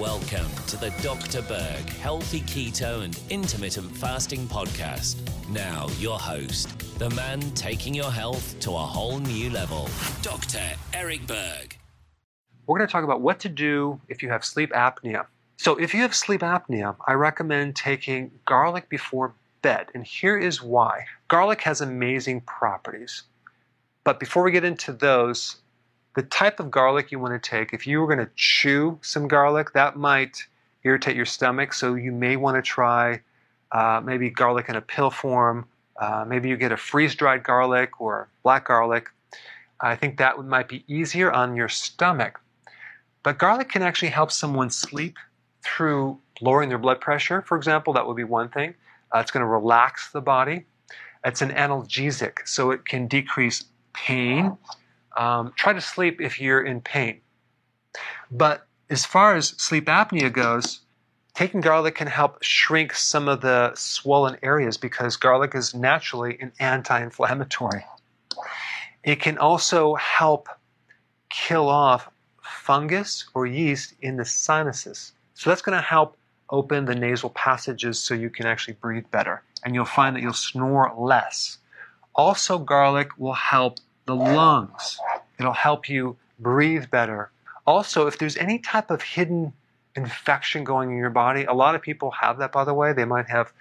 Welcome to the Dr. Berg Healthy Keto and Intermittent Fasting Podcast. Now your host, the man taking your health to a whole new level, Dr. Eric Berg. We're going to talk about what to do if you have sleep apnea. So if you have sleep apnea, I recommend taking garlic before bed, and here is why. Garlic has amazing properties, but before we get into those, the type of garlic you want to take, if you were going to chew some garlic, that might irritate your stomach, so you may want to try maybe garlic in a pill form. Maybe you get a freeze-dried garlic or black garlic. I think that might be easier on your stomach. But garlic can actually help someone sleep through lowering their blood pressure, for example. That would be one thing. It's going to relax the body. It's an analgesic, so it can decrease pain. Try to sleep if you're in pain. But as far as sleep apnea goes, taking garlic can help shrink some of the swollen areas because garlic is naturally an anti-inflammatory. It can also help kill off fungus or yeast in the sinuses. So that's going to help open the nasal passages so you can actually breathe better, and you'll find that you'll snore less. Also, garlic will help the lungs. It'll help you breathe better. Also, if there's any type of hidden infection going in your body, a lot of people have that, by the way. They might have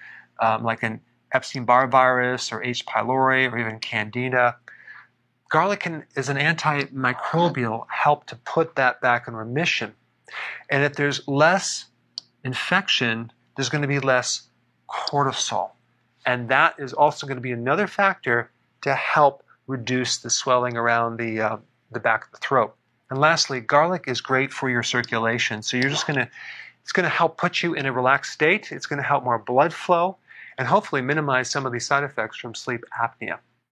like an Epstein-Barr virus or H. pylori or even candida. Garlic is an antimicrobial, help to put that back in remission. And if there's less infection, there's going to be less cortisol. And that is also going to be another factor to help reduce the swelling around the back of the throat. And lastly, garlic is great for your circulation. So it's going to help put you in a relaxed state. It's going to help more blood flow and hopefully minimize some of the side effects from sleep apnea.